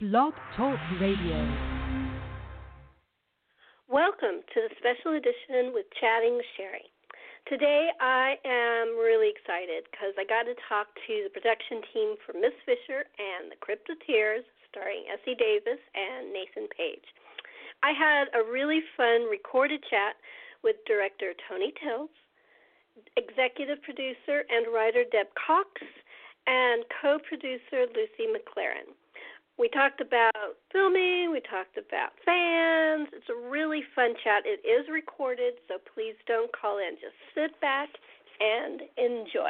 Blog Talk Radio. Welcome to the special edition with Chatting with Sherri. Today I am really excited because I got to talk to the production team for Miss Fisher and The Crypt of Tears, starring Essie Davis and Nathan Page. I had a really fun recorded chat with director Tony Tilse, executive producer and writer Deb Cox, and co-producer Lucy McLaren. We talked about filming, we talked about fans. It's a really fun chat. It is recorded, so please don't call in. Just sit back and enjoy.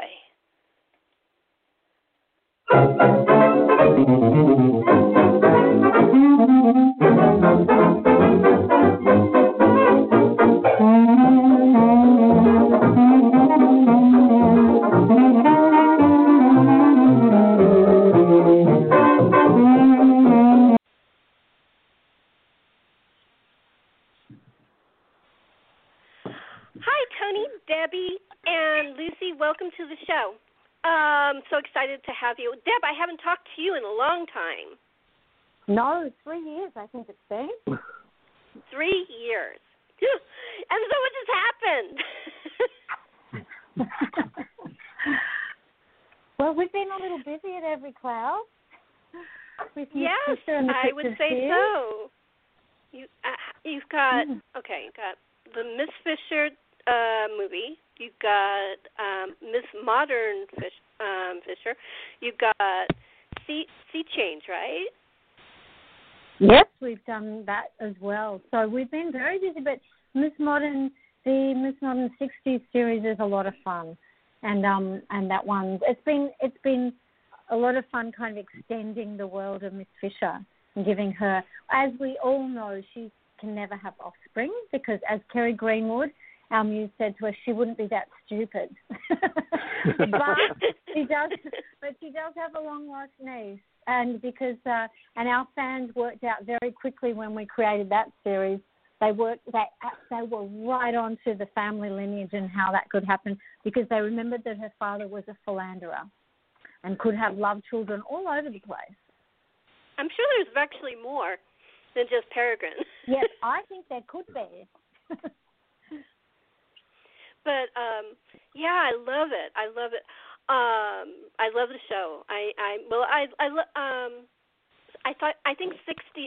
Debbie and Lucy, welcome to the show. So excited to have you. Deb, I haven't talked to you in a long time. No, 3 years, I think it's been. 3 years. And so what just happened? Well, we've been a little busy at Every Cloud. Yes, I would say so. You've got, okay, you've got the Miss Fisher movie, you've got Miss Modern Fisher, you've got Sea Change, right? Yep, we've done that as well. So we've been very busy, but the Miss Modern 60s series is a lot of fun, and that one's it's been a lot of fun, kind of extending the world of Miss Fisher and giving her, as we all know, she can never have offspring because, as Kerry Greenwood, our muse, said to her, she wouldn't be that stupid. but she does have a long-lost niece, and because and our fans worked out very quickly when we created that series, they were right on to the family lineage and how that could happen, because they remembered that her father was a philanderer and could have love children all over the place. I'm sure there's actually more than just Peregrine. Yes, I think there could be. But, yeah, I love it. I love it. I love the show. I think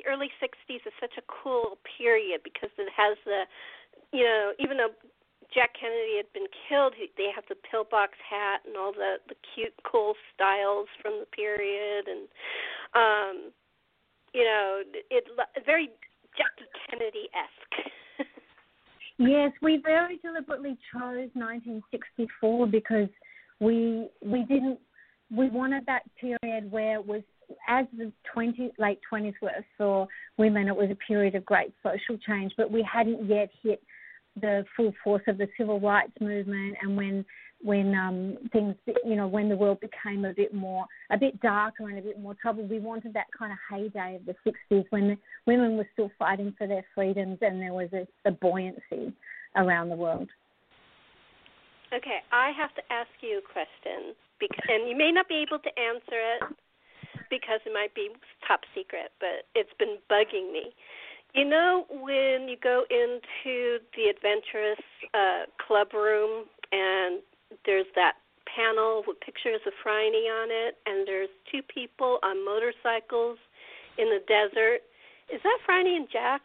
early 60s is such a cool period because it has the, you know, even though Jack Kennedy had been killed, they have the pillbox hat and all the cute, cool styles from the period. And, you know, it's very Jackie Kennedy-esque. Yes, we very deliberately chose 1964 because we wanted that period where it was, as the late 20s were for women, it was a period of great social change, but we hadn't yet hit the full force of the civil rights movement, and when things, you know, when the world became a bit darker and a bit more troubled, we wanted that kind of heyday of the 60s when the women were still fighting for their freedoms and there was a buoyancy around the world. Okay, I have to ask you a question, and you may not be able to answer it because it might be top secret, but it's been bugging me. You know, when you go into the adventurous club room and there's that panel with pictures of Phryne on it, and there's two people on motorcycles in the desert. Is that Phryne and Jack?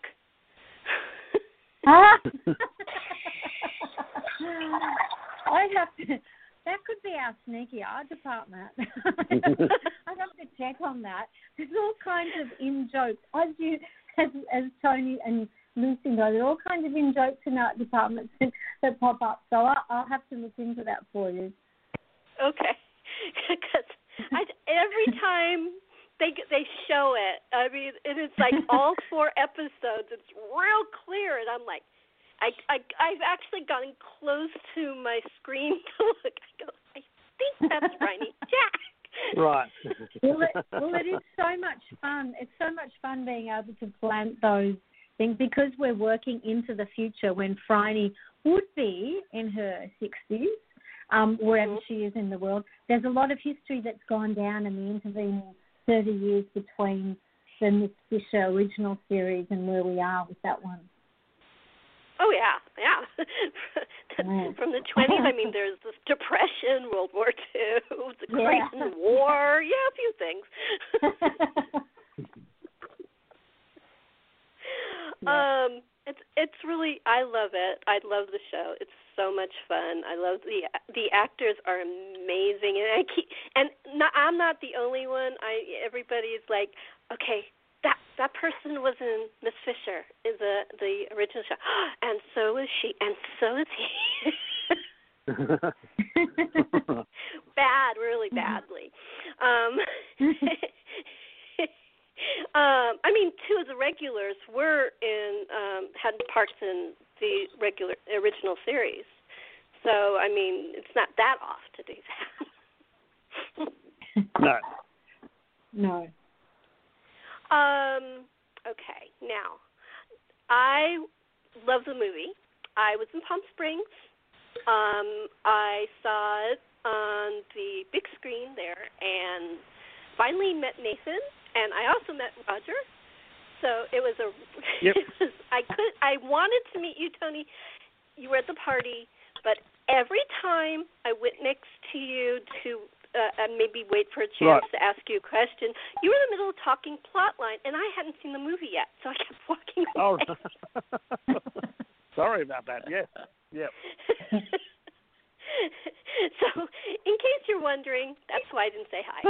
That could be our sneaky art department. I'd have to check on that. There's all kinds of in-jokes. As Tony and Lucy know, there are all kinds of in-jokes in art departments that pop up, so I'll have to look into that for you. Okay. Because every time they show it, I mean, and it's like all 4 episodes, it's real clear, and I'm like, I've actually gotten close to my screen to look. I go, I think that's Phryne Jack. Right. Well, it is so much fun. It's so much fun being able to plant those things because we're working into the future when Phryne would be in her 60s, wherever she is in the world. There's a lot of history that's gone down in the intervening 30 years between the Miss Fisher original series and where we are with that one. Oh, yeah. From the 20s, I mean, there's this depression, World War II, the Korean War, a few things. It's really, I love it. I love the show. It's so much fun. I love the actors are amazing, I'm not the only one. Everybody's like, okay. That person was in Miss Fisher, in the original show, and so is she, and so is he. Really badly. I mean, two of the regulars were in had parts in the original series, so I mean, it's not that off to do that. No. Okay, now, I love the movie. I was in Palm Springs. I saw it on the big screen there and finally met Nathan, and I also met Roger. So it was I wanted to meet you, Tony. You were at the party, but every time I went next to you to and maybe wait for a chance to ask you a question. You were in the middle of talking plotline, and I hadn't seen the movie yet, so I kept walking away. Oh. Sorry about that. Yeah. So, in case you're wondering, that's why I didn't say hi.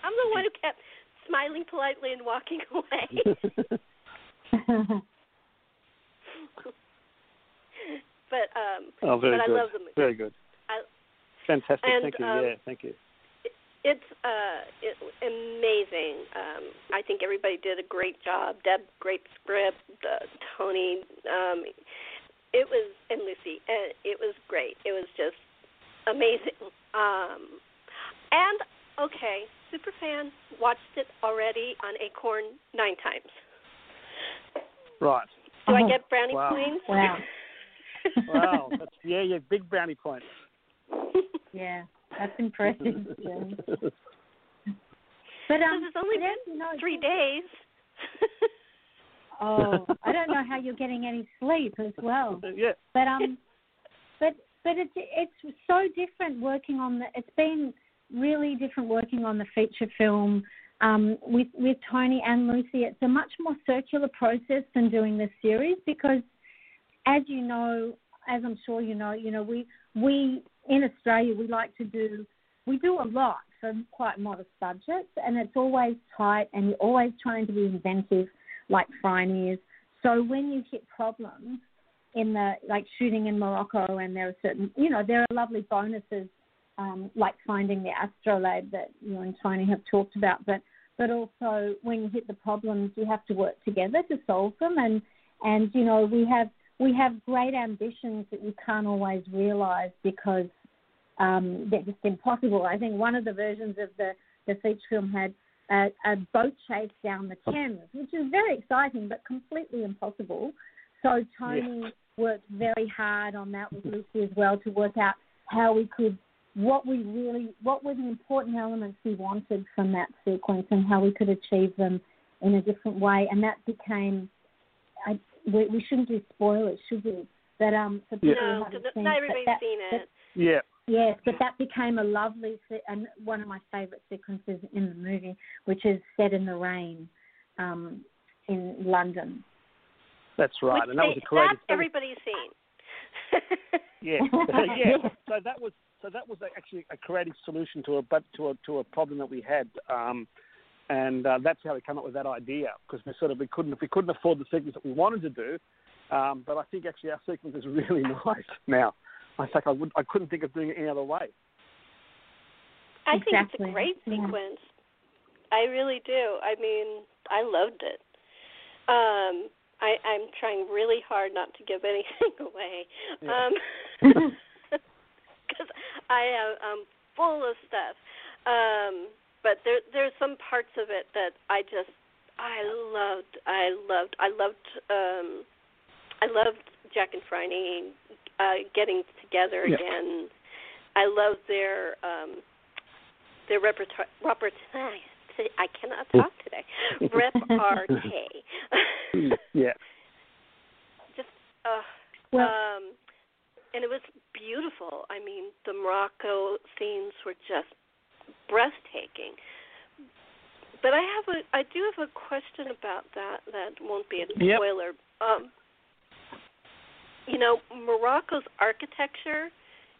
I'm the one who kept smiling politely and walking away. But I love the movie. Very good. Fantastic, and, thank you. It's amazing. I think everybody did a great job. Deb, great script. Tony, it was, and Lucy, it was great. It was just amazing. Superfan watched it already on Acorn 9 times. Right. Do I get brownie points? Wow. That's, big brownie points. Yeah, that's impressive. Yeah. But it's only been 3 days. I don't know how you're getting any sleep as well. Yeah. But it's so different working on the. It's been really different working on the feature film with Tony and Lucy. It's a much more circular process than doing this series because, as you know, as I'm sure you know, we. In Australia, we do a lot for quite modest budgets, and it's always tight, and you're always trying to be inventive, like Phryne is. So when you hit problems in like shooting in Morocco, and there are certain, there are lovely bonuses, like finding the astrolabe that you and Tony have talked about, but also when you hit the problems, you have to work together to solve them, and we have great ambitions that you can't always realise because they're just impossible. I think one of the versions of the feature film had a boat chase down the Thames, which is very exciting but completely impossible. So Tony worked very hard on that with Lucy as well to work out what were the important elements we wanted from that sequence and how we could achieve them in a different way. And that became... We shouldn't do spoilers, should we? But for people who haven't seen, not everybody's seen it. But that became a lovely and one of my favourite sequences in the movie, which is set in the rain in London. That's right, which everybody's seen. So that was actually a creative solution to a problem that we had. And that's how we came up with that idea because we couldn't afford the sequence that we wanted to do. But I think actually our sequence is really nice now. I think I couldn't think of doing it any other way. I think it's a great sequence. I really do. I mean, I loved it. I'm trying really hard not to give anything away because I am full of stuff. But there's some parts of it that I loved Jack and Phryne getting together again. I loved their repertoire. I cannot talk today. Rep RK. Yeah. Just, well. And it was beautiful. I mean, the Morocco scenes were just breathtaking. But I do have a question about that won't be a spoiler. Yep. You know, Morocco's architecture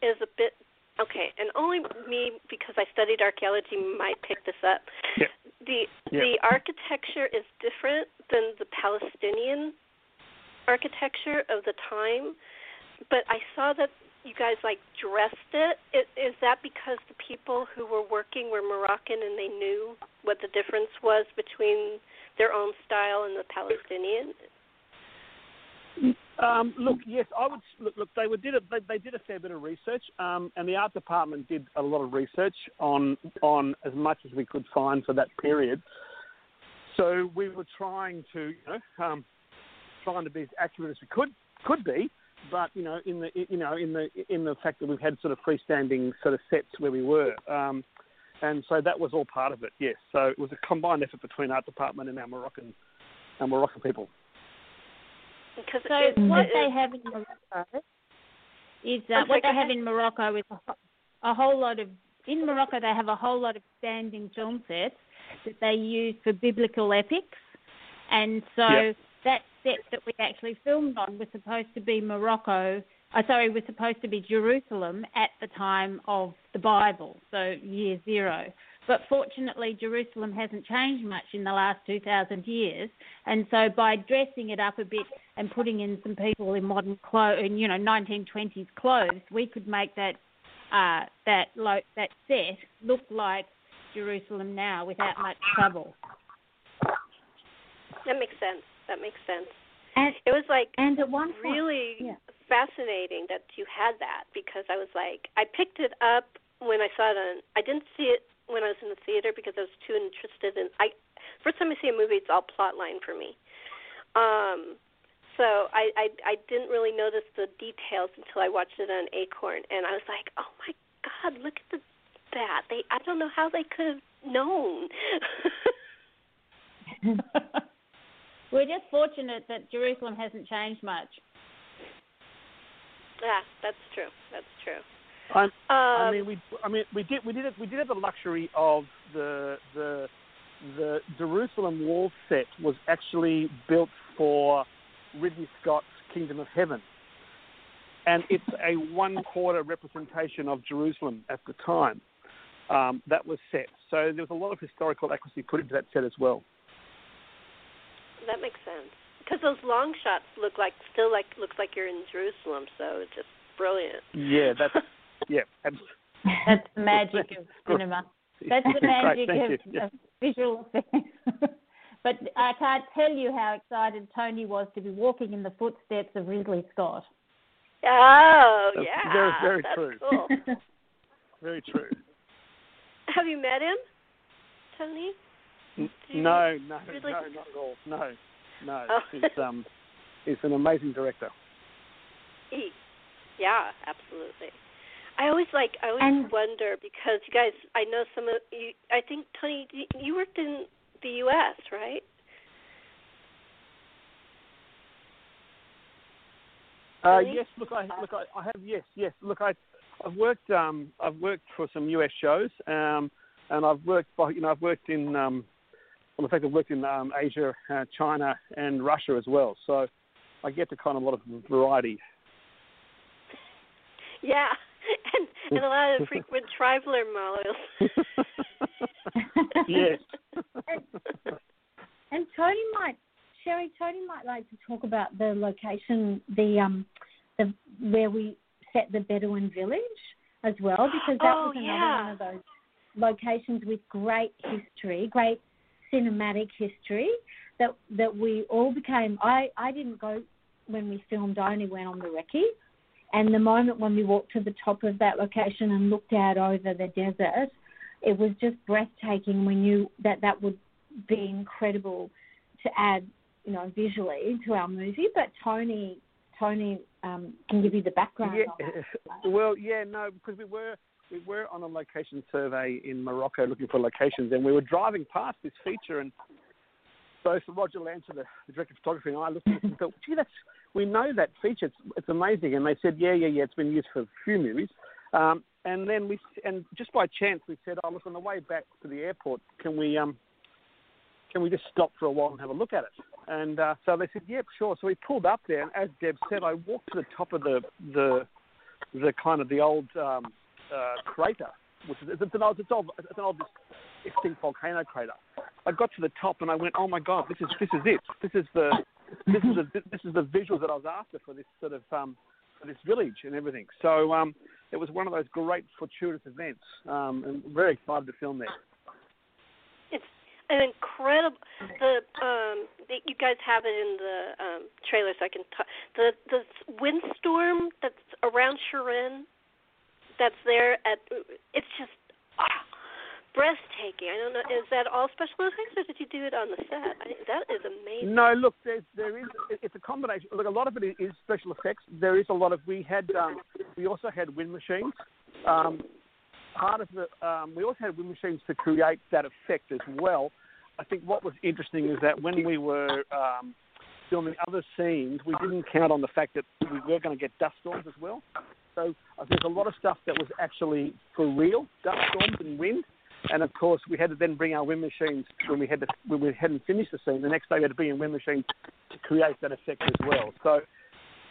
is a bit, okay, and only me, because I studied archaeology, might pick this up. Yep. The architecture is different than the Palestinian architecture of the time, but I saw that you guys, like, dressed it. Is that because the people who were working were Moroccan and they knew what the difference was between their own style and the Palestinian? Look, yes, I would. Look, they did a fair bit of research, and the art department did a lot of research on as much as we could find for that period. So we were trying to, you know, trying to be as accurate as we could be. But you know, in the fact that we've had sort of freestanding sort of sets where we were, and so that was all part of it. Yes, so it was a combined effort between art department and our Moroccan people. Because so what they have in Morocco is they have a whole lot of standing film sets that they use for biblical epics, and so. Yep. That set that we actually filmed on was supposed to be Jerusalem at the time of the Bible, so year zero. But fortunately, Jerusalem hasn't changed much in the last 2,000 years, and so by dressing it up a bit and putting in some people in modern clothes, in 1920s clothes, we could make that set look like Jerusalem now without much trouble. That makes sense. That makes sense. And it was fascinating that you had that, because I was like, I picked it up when I saw it on. I didn't see it when I was in the theater because I was too interested in. First time I see a movie, it's all plot line for me. So I didn't really notice the details until I watched it on Acorn, and I was like, oh my God, look at that! I don't know how they could have known. We're just fortunate that Jerusalem hasn't changed much. Yeah, that's true. That's true. We did have the luxury of the Jerusalem wall set was actually built for Ridley Scott's Kingdom of Heaven, and it's a 1/4 representation of Jerusalem at the time that was set. So there was a lot of historical accuracy put into that set as well. That makes sense, because those long shots looks like you're in Jerusalem, so it's just brilliant. Yeah, that's the magic of cinema. That's the magic of visual effects. But I can't tell you how excited Tony was to be walking in the footsteps of Ridley Scott. Oh, that's very true. Cool. Very true. Have you met him, Tony? No, not at all. No. Oh. He's an amazing director. Yeah, absolutely. I always wonder, because you guys, I know some of you. I think Tony, you worked in the U.S., right? Yes. Look, I have. Yes. Look, I've worked. I've worked for some U.S. shows. And I've worked in. Well, in fact, I've worked in Asia, China, and Russia as well. So I get to kind of a lot of variety. Yeah, and a lot of frequent traveler models. Yes. And Sherri, Tony might like to talk about the location, the where we set the Bedouin village as well, because that was another one of those locations with great history, great cinematic history that we all became. I didn't go when we filmed. I only went on the recce. And the moment when we walked to the top of that location and looked out over the desert, it was just breathtaking. We knew that would be incredible to add, visually to our movie. But Tony can give you the background on that. Well, yeah, no, because we were we were on a location survey in Morocco looking for locations, and we were driving past this feature, and so Roger Lance, the director of photography, and I looked at it and thought, gee, we know that feature. It's amazing. And they said, yeah, it's been used for a few movies. And then just by chance, we said, oh, look, on the way back to the airport, can we just stop for a while and have a look at it? And so they said, yeah, sure. So we pulled up there, and as Deb said, I walked to the top of the kind of the old crater, which is it's an old extinct volcano crater. I got to the top and I went, oh my God, this is it. This is the visuals that I was after for this sort of for this village and everything. So it was one of those great fortuitous events, and very excited to film there. An incredible, the you guys have it in the trailer, so I can talk. The windstorm that's around Shireen, that's there at, it's just breathtaking. I don't know, is that all special effects, or did you do it on the set? That is amazing. No, look, there is. It's a combination. Look, a lot of it is special effects. There is a lot of. We also had wind machines. Part of the we also had wind machines to create that effect as well. I think what was interesting is that when we were filming other scenes, we didn't count on the fact that we were going to get dust storms as well. So I think a lot of stuff that was actually for real, dust storms and wind. And of course, we had to then bring our wind machines when we hadn't finished the scene. The next day we had to bring in wind machines to create that effect as well. So,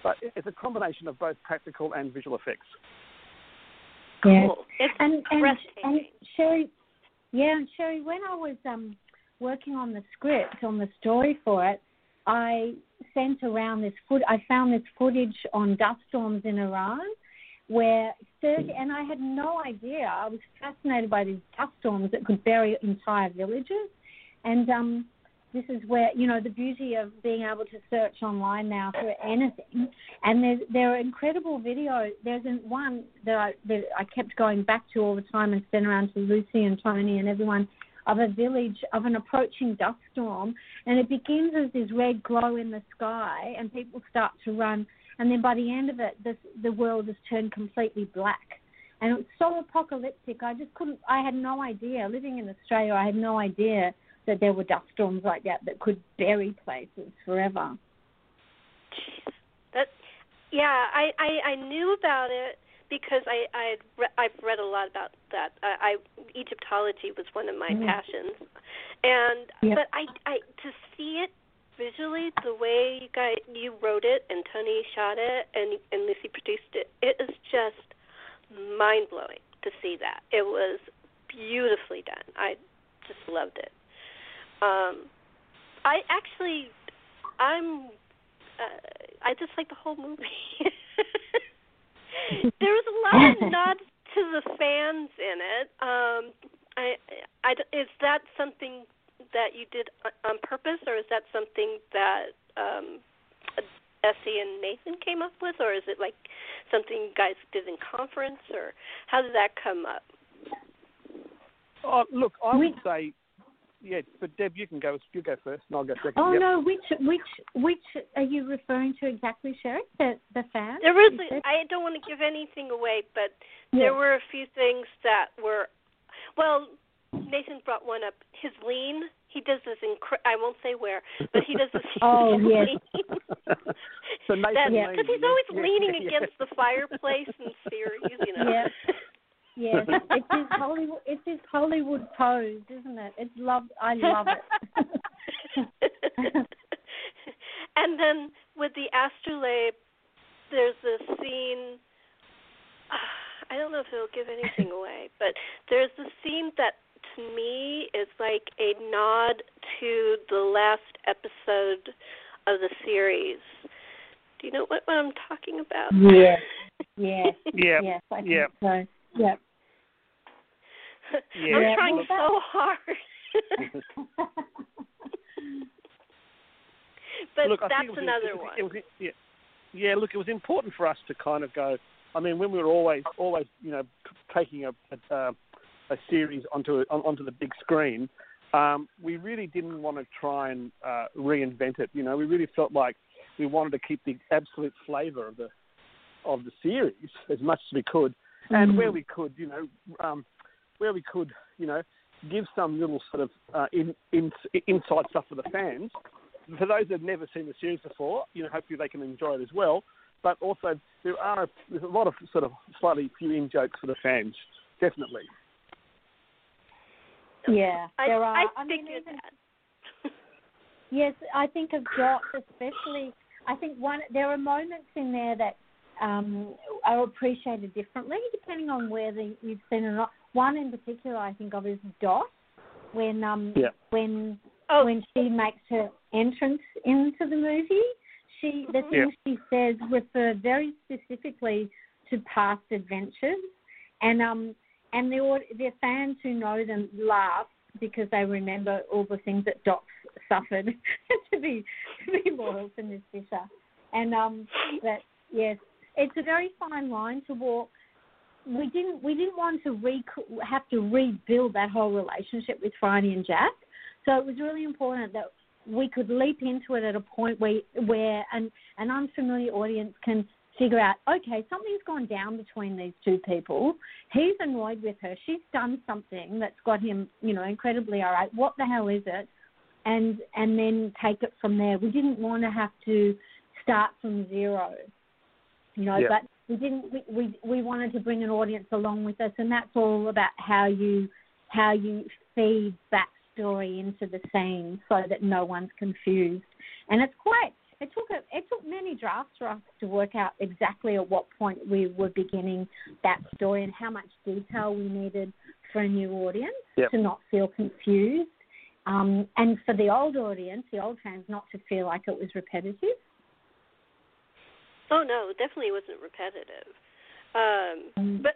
but it's a combination of both practical and visual effects. Yeah, cool. And Sherri, when I was working on the script, on the story for it, I sent around I found this footage on dust storms in Iran, where and I had no idea. I was fascinated by these dust storms that could bury entire villages, and this is where, you know, the beauty of being able to search online now for anything. And there are incredible videos. There's one that I kept going back to all the time and sent around to Lucy and Tony and everyone, of a village, of an approaching dust storm. And it begins as this red glow in the sky, and people start to run. And then by the end of it, the world has turned completely black. And it's so apocalyptic. I had no idea. Living in Australia, I had no idea that there were dust storms like that that could bury places forever. I knew about it because I've read a lot about that. Egyptology was one of my passions, and but I to see it visually the way you wrote it and Tony shot it and Lucy produced it. It is just mind blowing to see that. It was beautifully done. I just loved it. I just like the whole movie. There was a lot of nods to the fans in it. Is that something that you did on purpose, or is that something that Essie and Nathan came up with, or is it like something you guys did in conference, or how did that come up? Look, I would say... Yeah, but Deb, you can go. You go first, and I'll go second. Oh no, which are you referring to exactly, Sherri? The fans? There was. I don't want to give anything away, but there were a few things that were. Well, Nathan brought one up. His lean. He does this. I won't say where, but he does this. Oh yes. So Nathan, because he's always leaning against the fireplace in series, you know. Yeah. Yes, it's his Hollywood pose, isn't it? I love it. And then with the astrolabe, there's this scene. I don't know if it'll give anything away, but there's this scene that, to me, is like a nod to the last episode of the series. Do you know what I'm talking about? Yeah. Yes. Yes. I think so. Yep. Yeah. I'm trying so hard. But look, that's another one. Look, it was important for us to kind of go. I mean, when we were always, you know, taking a series onto the big screen, we really didn't want to try and reinvent it. You know, we really felt like we wanted to keep the absolute flavour of the series as much as we could. and where we could, you know, give some little sort of inside stuff for the fans. For those that have never seen the series before, you know, hopefully they can enjoy it as well. But also, there's a lot of sort of slightly few in jokes for the fans, definitely. Yeah, there are. Yes, I think of Dot especially. I think there are moments in there that are appreciated differently depending on whether you've seen it or not. One in particular I think of is Dot when she makes her entrance into the movie. The things she says refer very specifically to past adventures, and the fans who know them laugh because they remember all the things that Doc suffered to be loyal to Miss Fisher, and that yes, it's a very fine line to walk. We didn't want to have to rebuild that whole relationship with Phryne and Jack, so it was really important that we could leap into it at a point where an unfamiliar audience can figure out, okay, something's gone down between these two people. He's annoyed with her. She's done something that's got him, you know, incredibly irate. What the hell is it? And then take it from there. We didn't want to have to start from zero, you know, but we wanted to bring an audience along with us, and that's all about how you feed back story into the scene so that no one's confused. And it took many drafts for us to work out exactly at what point we were beginning that story and how much detail we needed for a new audience to not feel confused, and for the old audience, the old fans, not to feel like it was repetitive. Oh no, it definitely wasn't repetitive. But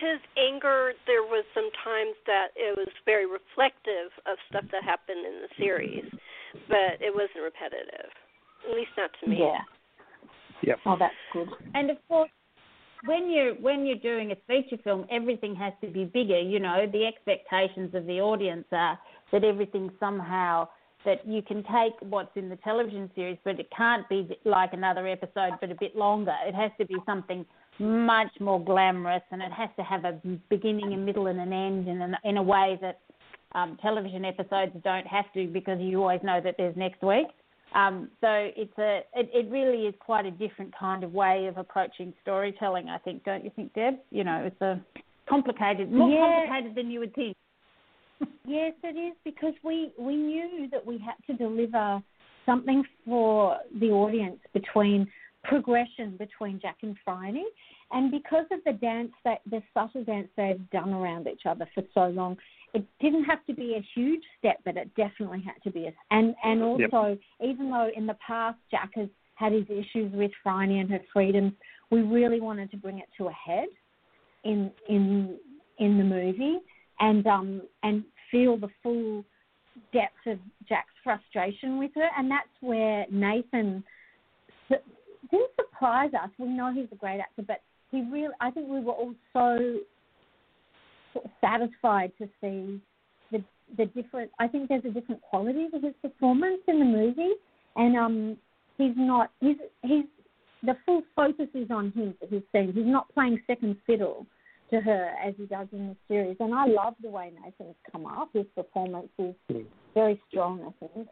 his anger, there was some times that it was very reflective of stuff that happened in the series, but it wasn't repetitive, at least not to me. Yeah. Yeah. Oh, that's good. And of course, when you're doing a feature film, everything has to be bigger. You know, the expectations of the audience are that everything somehow, that you can take what's in the television series, but it can't be like another episode, but a bit longer. It has to be something much more glamorous, and it has to have a beginning, a middle, and an end in a way that television episodes don't have to, because you always know that there's next week. So it really is quite a different kind of way of approaching storytelling, I think, don't you think, Deb? You know, it's a complicated, more complicated than you would think. Yes, it is, because we knew that we had to deliver something for the audience between Jack and Phryne, and because of the subtle dance they've done around each other for so long, it didn't have to be a huge step, but it definitely had to be a step. And also, even though in the past Jack has had his issues with Phryne and her freedoms, we really wanted to bring it to a head in the movie, and feel the full depth of Jack's frustration with her, and that's where Nathan didn't surprise us. We know he's a great actor, but I think we were all so sort of satisfied to see the different. I think there's a different quality to his performance in the movie, and the full focus is on him for his scenes. He's not playing second fiddle to her as he does in the series, and I love the way Nathan's come up. His performance is very strong, I think.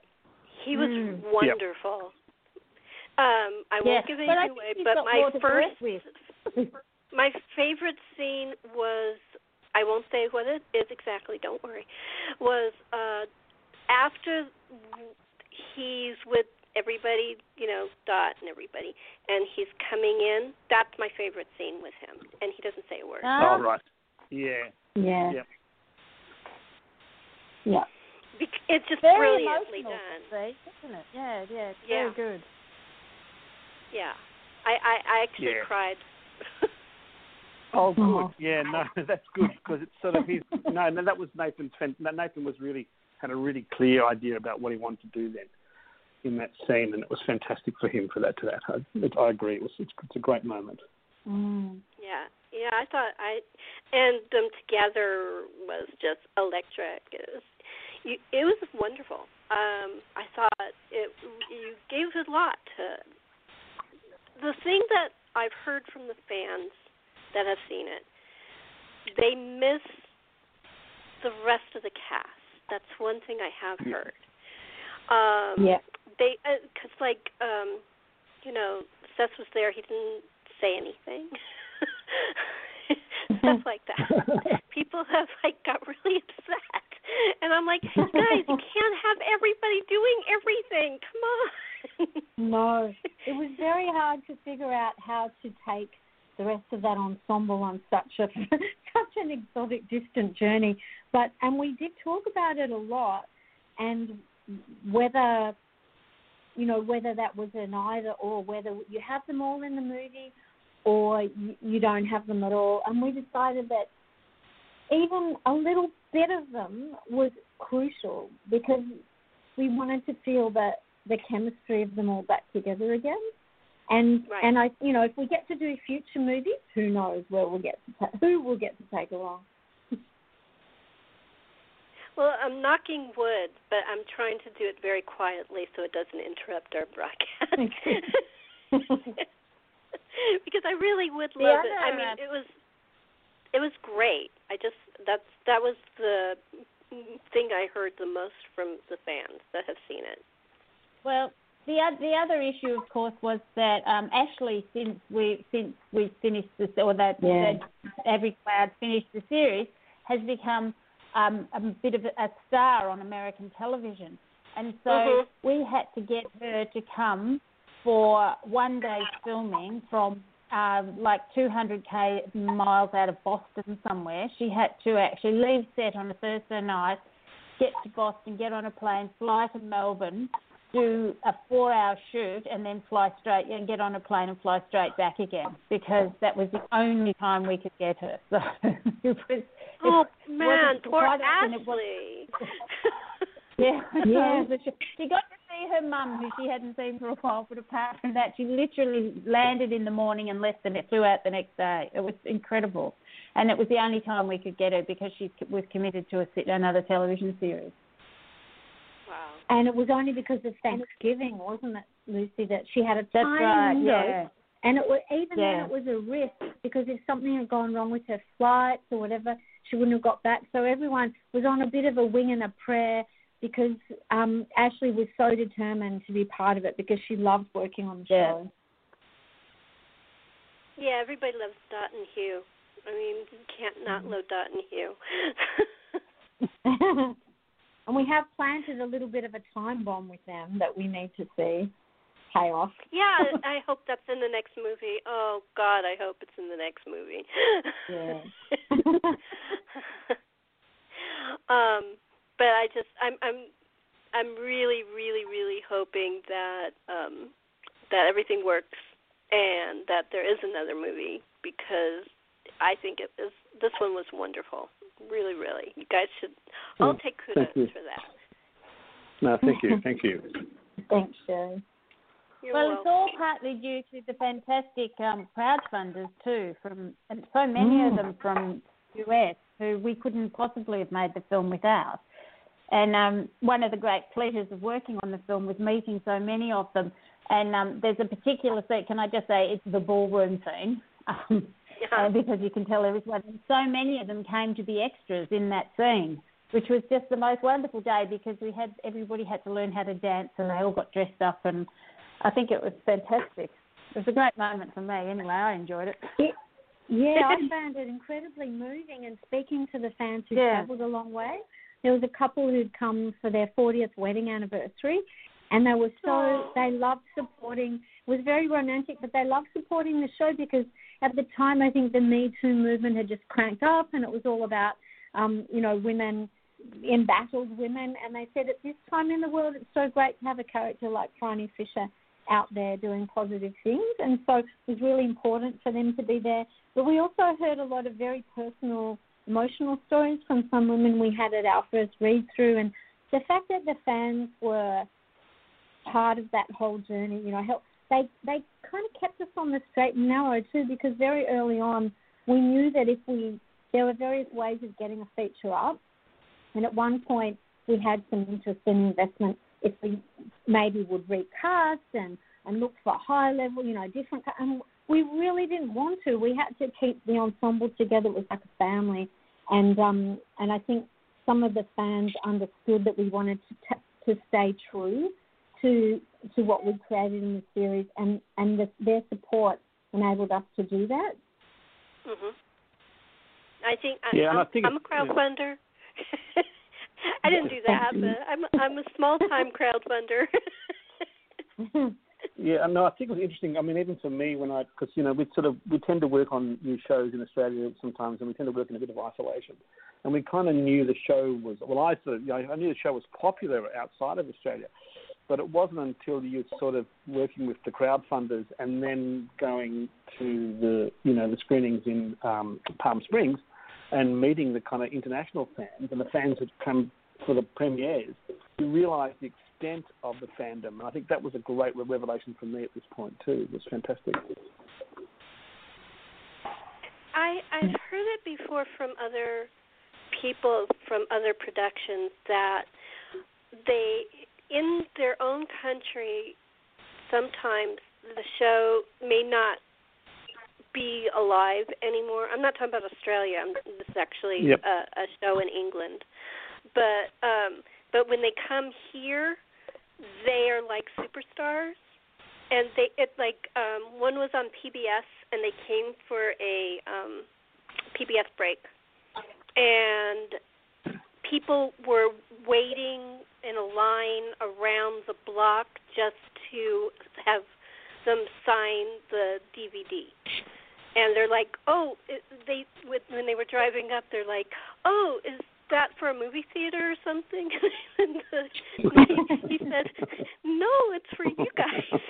He was wonderful. Yep. I won't give anything away, but my favorite scene was, I won't say what it is exactly, don't worry, was after he's with everybody, you know, Dot and everybody, and he's coming in. That's my favorite scene with him, and he doesn't say a word. Oh, right. Yeah. Yeah. Yeah. Yeah. It's just very brilliantly done. Very emotional, isn't it? Yeah, it's very good. Yeah, I actually cried. Oh, good. Yeah, no, that's good, because it's sort of his. No, that was Nathan's. Nathan was really had a really clear idea about what he wanted to do then in that scene, and it was fantastic for him for that. I agree. It's a great moment. Mm. Yeah. And them together was just electric. It was wonderful. I thought you gave a lot to the thing that I've heard from the fans that have seen it, they miss the rest of the cast. That's one thing I have heard. They, because you know, Seth was there. He didn't say anything. Stuff like that. People have got really upset, and I'm like, hey, guys, you can't have everybody doing everything. Come on. No, it was very hard to figure out how to take the rest of that ensemble on such an exotic, distant journey. And we did talk about it a lot, and whether that was an either or, whether you have them all in the movie or you don't have them at all. And we decided that even a little bit of them was crucial, because we wanted to feel that the chemistry of them all back together again. And I, you know, if we get to do future movies, who knows where we'll get to who we'll get to take along. Well, I'm knocking wood, but I'm trying to do it very quietly so it doesn't interrupt our broadcast. Because I really would love it. I mean, it was great. That was the thing I heard the most from the fans that have seen it. Well, the other issue, of course, was that Ashley, since we finished this, or that Every Cloud finished the series, has become a bit of a star on American television, and so we had to get her to come for one day's filming from 200 miles out of Boston somewhere. She had to actually leave set on a Thursday night, get to Boston, get on a plane, fly to Melbourne, do a 4-hour shoot, and then fly straight and get on a plane and fly straight back again, because that was the only time we could get her. So poor Ashley. She got to see her mum, who she hadn't seen for a while, but apart from that, she literally landed in the morning and left and flew out the next day. It was incredible. And it was the only time we could get her, because she was committed to another television series. Wow. And it was only because of Thanksgiving, wasn't it, Lucy, that she had a time window? Yeah. And it was a risk, because if something had gone wrong with her flights or whatever, she wouldn't have got back. So everyone was on a bit of a wing and a prayer, because Ashley was so determined to be part of it, because she loved working on the show. Yeah, everybody loves Dot and Hugh. I mean, you can't not love Dot and Hugh. And we have planted a little bit of a time bomb with them that we need to see pay off. Yeah, I hope that's in the next movie. Oh, God, I hope it's in the next movie. Yeah. But I'm really, really, really hoping that that everything works and that there is another movie, because I think this one was wonderful. Really, really. You guys should all take kudos for that. No, thank you. Thank you. Thanks, Sherri. Well, it's all partly due to the fantastic crowdfunders, too, and so many of them from the US, who we couldn't possibly have made the film without. And one of the great pleasures of working on the film was meeting so many of them. And there's a particular scene, can I just say, it's the ballroom scene. Because you can tell everyone. And so many of them came to be extras in that scene, which was just the most wonderful day, because everybody had to learn how to dance, and they all got dressed up, and I think it was fantastic. It was a great moment for me. Anyway, I enjoyed it. Yeah, I found it incredibly moving, and speaking to the fans who travelled a long way. There was a couple who'd come for their 40th wedding anniversary, and they were they loved supporting. It was very romantic, but they loved supporting the show, because at the time, I think the Me Too movement had just cranked up, and it was all about, women, embattled women. And they said at this time in the world, it's so great to have a character like Phryne Fisher out there doing positive things. And so it was really important for them to be there. But we also heard a lot of very personal, emotional stories from some women we had at our first read-through. And the fact that the fans were part of that whole journey, helped. They kind of kept us on the straight and narrow too, because very early on we knew that there were various ways of getting a feature up, and at one point we had some interest in investment if we maybe would recast and and look for higher level, you know, different. And we really didn't want to. We had to keep the ensemble together. It was like a family. And I think some of the fans understood that we wanted to stay true to what we created in the series, and their support enabled us to do that. Mm-hmm. I'm a crowdfunder. Yeah. I didn't do that, but I'm a small-time crowdfunder. Yeah, no, I think it was interesting. I mean, even for me, because you know, we tend to work on new shows in Australia sometimes, and we tend to work in a bit of isolation. And we kind of knew the show was I knew the show was popular outside of Australia, but it wasn't until you sort of working with the crowdfunders and then going to the screenings in Palm Springs and meeting the kind of international fans and the fans that come for the premieres, you realise the extent of the fandom. And I think that was a great revelation for me at this point too. It was fantastic. I've heard it before from other people from other productions that they, in their own country, sometimes the show may not be alive anymore. I'm not talking about Australia. This is actually a show in England. But when they come here, they are like superstars. And one was on PBS, and they came for a PBS break. And people were waiting in a line around the block just to have them sign the DVD. And they're like, when they were driving up, they're like, oh, is that for a movie theater or something? And he said, no, it's for you guys.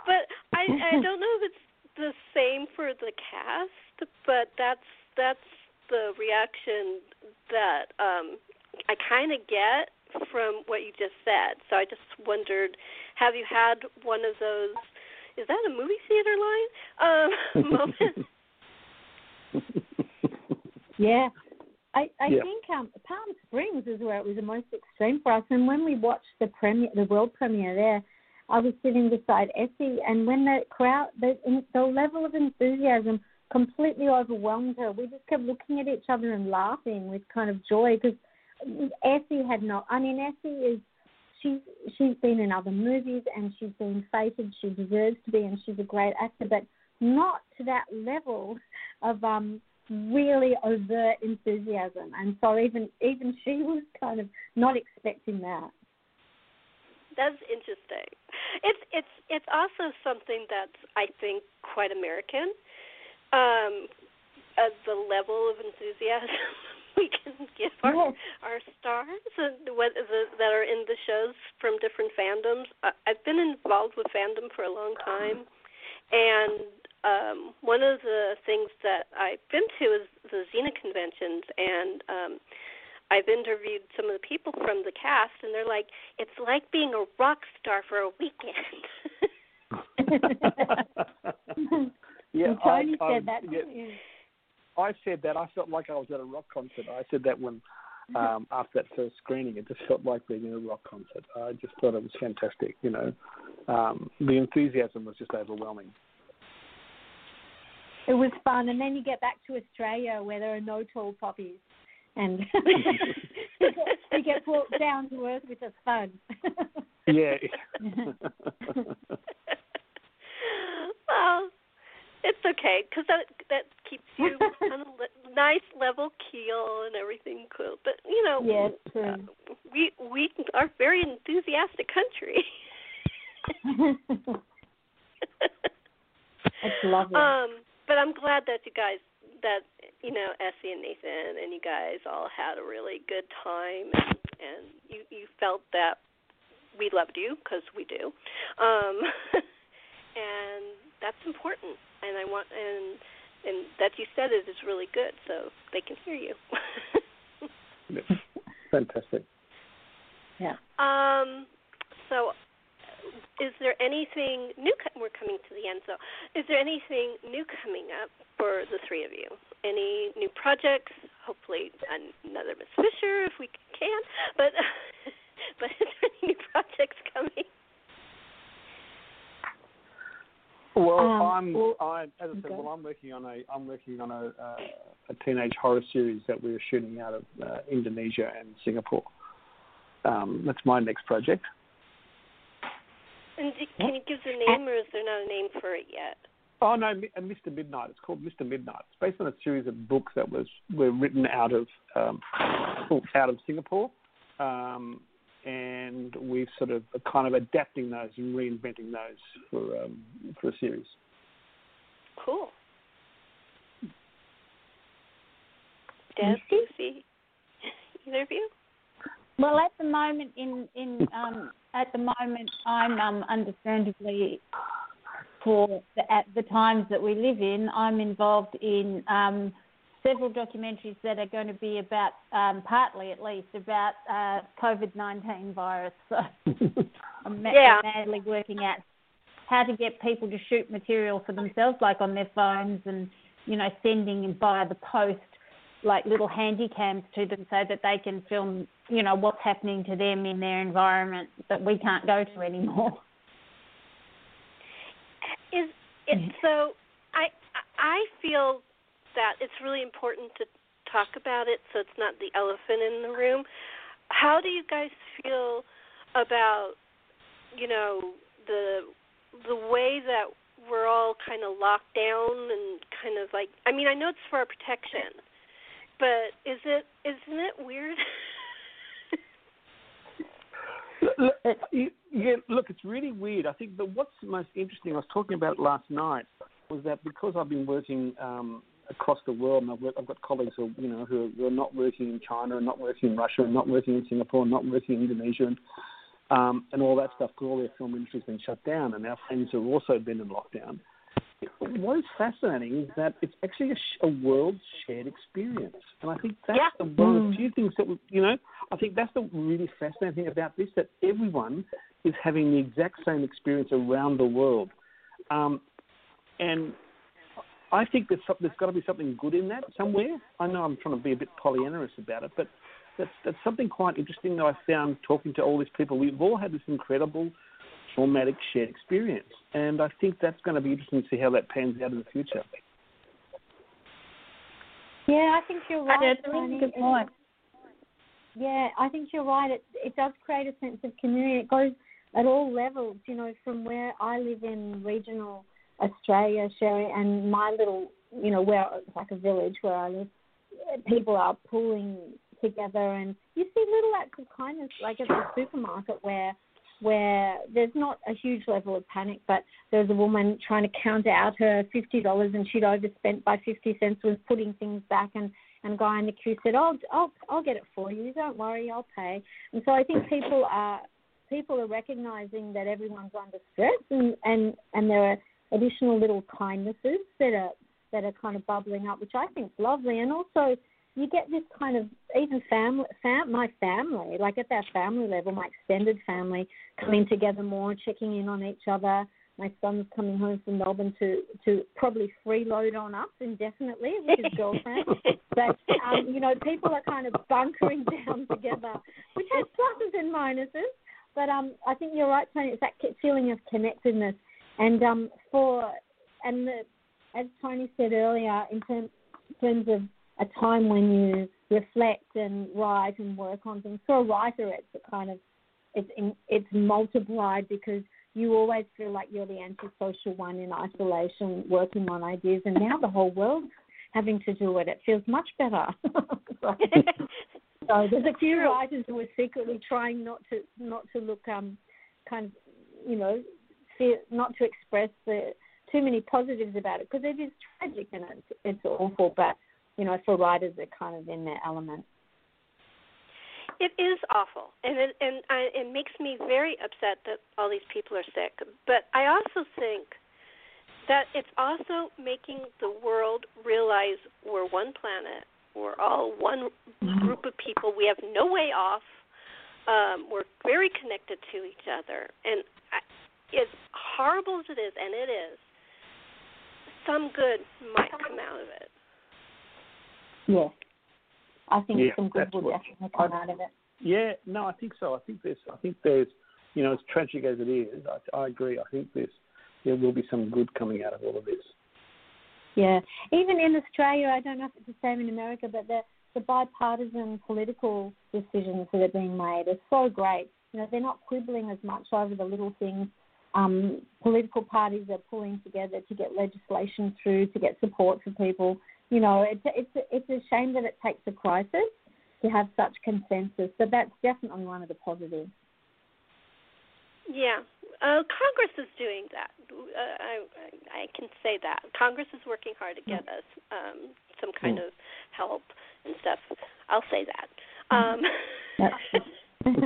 But I don't know if it's the same for the cast, but that's the reaction that I kind of get from what you just said. So I just wondered, have you had one of those, is that a movie theater line, moment? Yeah. I think Palm Springs is where it was the most extreme for us. And when we watched the world premiere there, I was sitting beside Essie, and when that crowd, the level of enthusiasm completely overwhelmed her. We just kept looking at each other and laughing with kind of joy, because Essie has been in other movies and she's been feted, she deserves to be, and she's a great actor, but not to that level of really overt enthusiasm. And so even she was kind of not expecting that. That's interesting. It's also something that's, I think, quite American, at the level of enthusiasm we can give our stars that are in the shows from different fandoms. I've been involved with fandom for a long time, and one of the things that I've been to is the Xena conventions, and I've interviewed some of the people from the cast, and they're like, it's like being a rock star for a weekend. Yeah, Tony said that. Yeah. Yeah. I said that. I felt like I was at a rock concert. I said that when, after that first screening, it just felt like being in a rock concert. I just thought it was fantastic, you know. The enthusiasm was just overwhelming. It was fun. And then you get back to Australia where there are no tall poppies. And you get brought down to earth, which is fun. Yeah. Well, it's okay, because that keeps you on a nice level keel and everything cool. But, you know, we are a very enthusiastic country. That's lovely. But I'm glad that you guys, Essie and Nathan and you guys all had a really good time, and you felt that we loved you, because we do. And that's important. And and that you said it is really good, so they can hear you. Yes. Fantastic. Yeah. So, is there anything new? We're coming to the end. So, is there anything new coming up for the three of you? Any new projects? Hopefully, another Miss Fisher, if we can. But but is there any new projects coming? Well, I'm working on a teenage horror series that we're shooting out of Indonesia and Singapore. That's my next project. And can you give the name, or is there not a name for it yet? Oh no, Mr. Midnight. It's called Mr. Midnight. It's based on a series of books that were written out of Singapore, and we've sort of kind of adapting those and reinventing those for a series. Cool. Deb, Lucy, either of you? Well, at the moment, I'm understandably, at the times that we live in, I'm involved in several documentaries that are going to be about, partly at least, about COVID-19 virus. So I'm madly working out how to get people to shoot material for themselves, like on their phones and, you know, sending via the post, like little handy cams to them so that they can film, you know, what's happening to them in their environment that we can't go to anymore. I feel that it's really important to talk about it so it's not the elephant in the room. How do you guys feel about, you know, the way that we're all kind of locked down and kind of like, I mean, I know it's for our protection, but isn't it weird? Look, it's really weird. I think that what's most interesting, I was talking about it last night, was that because I've been working across the world, and I've got colleagues who, you know, who are not working in China and not working in Russia and not working in Singapore and not working in Indonesia and all that stuff, because all their film industry's been shut down, and our friends have also been in lockdown. What is fascinating is that it's actually a world shared experience, and I think that's one of the few things that I think that's the really fascinating thing about this, that everyone is having the exact same experience around the world, and I think there's got to be something good in that somewhere. I know I'm trying to be a bit Pollyanna-ish about it, but that's something quite interesting that I found talking to all these people. We've all had this incredible traumatic shared experience, and I think that's going to be interesting to see how that pans out in the future. Yeah, I think you're right. That's a really good point. Yeah, I think you're right. It does create a sense of community. It goes at all levels, you know, from where I live in regional Australia, Sherri, and my little, you know, where it's like a village where I live, people are pooling together, and you see little acts of kindness, like at the supermarket where there's not a huge level of panic, but there's a woman trying to count out her $50 and she'd overspent by 50 cents, was putting things back, and a guy in the queue said, I'll get it for you, don't worry, I'll pay. And so I think people are recognising that everyone's under stress, and there are additional little kindnesses that are kind of bubbling up, which I think is lovely. And also you get this kind of, even my family, like at that family level, my extended family coming together more, checking in on each other. My son's coming home from Melbourne to probably freeload on us indefinitely with his girlfriend. But, you know, people are kind of bunkering down together, which has pluses and minuses. But I think you're right, Tony, it's that feeling of connectedness. And as Tony said earlier, in terms of a time when you reflect and write and work on things. For a writer, it's multiplied, because you always feel like you're the antisocial one in isolation, working on ideas, and now the whole world's having to do it. It feels much better. So there's a few writers who are secretly trying not to look not to express too many positives about it, because it is tragic and it's awful, but you know, for writers, they're kind of in their element. It is awful, and it makes me very upset that all these people are sick. But I also think that it's also making the world realize we're one planet, we're all one group of people, we have no way off, we're very connected to each other. And as horrible as it is, and it is, some good might come out of it. Yeah, I think some good will definitely come out of it. Yeah, no, I think so. I think there's, you know, as tragic as it is, I agree. I think there will be some good coming out of all of this. Yeah, even in Australia, I don't know if it's the same in America, but the bipartisan political decisions that are being made are so great. You know, they're not quibbling as much over the little things. Political parties are pulling together to get legislation through, to get support for people. You know, it's a shame that it takes a crisis to have such consensus, but that's definitely one of the positives. Yeah, Congress is doing that. I can say that. Congress is working hard to get us some kind of help and stuff. I'll say that. That's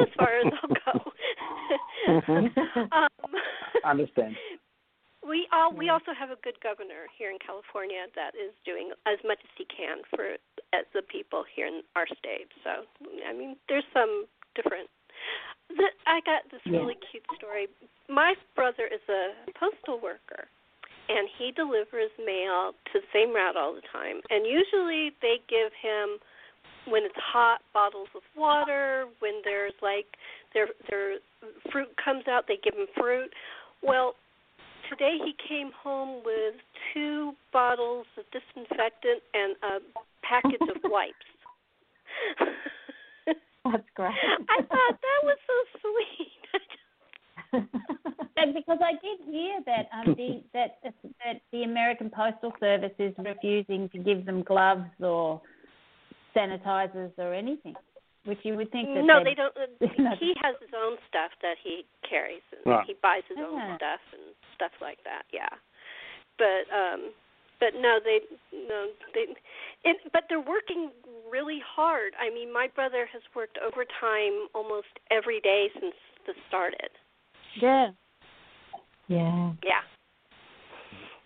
as far as I'll go. I understand. We also have a good governor here in California that is doing as much as he can for as the people here in our state. So, I mean, there's some different. I got this really cute story. My brother is a postal worker, and he delivers mail to the same route all the time. And usually they give him, when it's hot, bottles of water. When there's like their fruit comes out, they give him fruit. Well, today he came home with 2 bottles of disinfectant and a package of wipes. That's great. I thought that was so sweet. And because I did hear that that the American Postal Service is refusing to give them gloves or sanitizers or anything, which you would think that they don't. He has his own stuff that he carries. And he buys his own stuff and stuff like that. Yeah, but they're working really hard. I mean, my brother has worked overtime almost every day since this started. Yeah. Yeah. Yeah.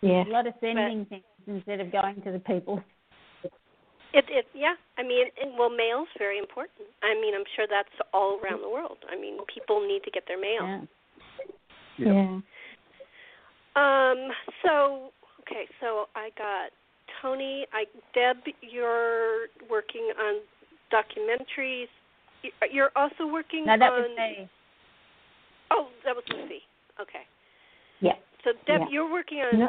Yeah. A lot of sending things instead of going to the people. I mean, mail's very important. I mean, I'm sure that's all around the world. I mean, people need to get their mail. Yeah. Yeah. So I got Tony. Deb, you're working on documentaries. You're also working on... No, that was me. Oh, that was Lucy. Okay. Yeah. So, Deb, you're working on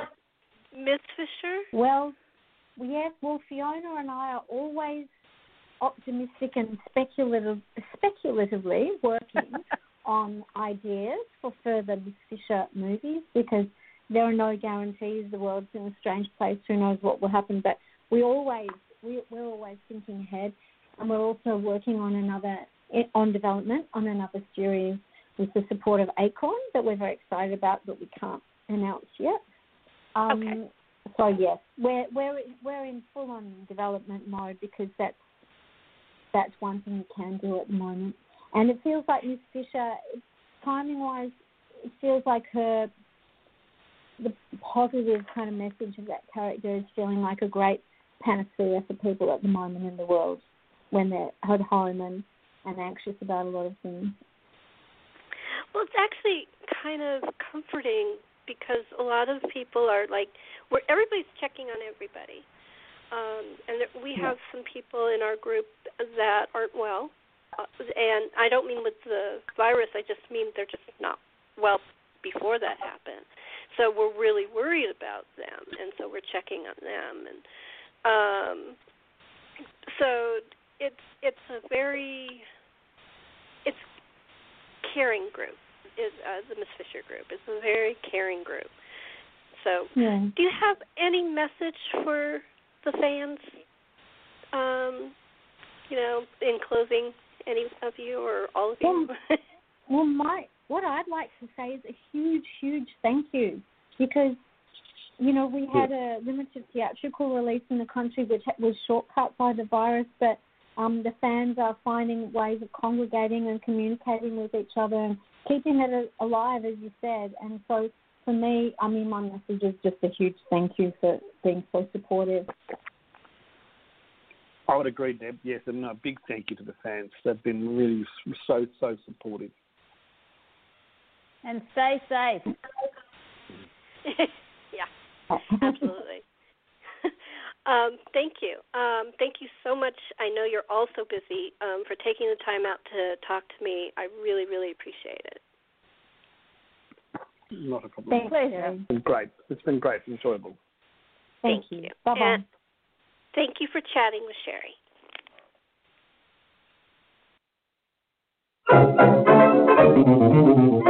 Miss Fisher? Well, Fiona and I are always optimistic and speculatively working on ideas for further Miss Fisher movies, because there are no guarantees. The world's in a strange place. Who knows what will happen? But we're always thinking ahead, and we're also working on development on another series with the support of Acorn that we're very excited about, but we can't announce yet. Okay. So yes, we're in full on development mode, because that's one thing you can do at the moment. And it feels like Miss Fisher, timing wise, it feels like the positive kind of message of that character is feeling like a great panacea for people at the moment in the world when they're at home and anxious about a lot of things. Well, it's actually kind of comforting, because a lot of people are like, everybody's checking on everybody. And we have some people in our group that aren't well. And I don't mean with the virus, I just mean they're just not well before that happened. So we're really worried about them, and so we're checking on them. And so it's a very caring group. The Miss Fisher group is a very caring group. So, do you have any message for the fans? In closing, any of you or all of you? Well, what I'd like to say is a huge, huge thank you, because, you know, we had a limited theatrical release in the country which was shortcut by the virus, but the fans are finding ways of congregating and communicating with each other and keeping it alive, as you said. And so for me, I mean, my message is just a huge thank you for being so supportive. I would agree, Deb. Yes, and a big thank you to the fans. They've been really so, so supportive. And stay safe. Yeah, absolutely. Thank you. Thank you so much. I know you're all so busy for taking the time out to talk to me. I really, really appreciate it. Not a problem. Thank you. It's been great. It's been great and enjoyable. Thank you. Bye-bye. And thank you for chatting with Sherri.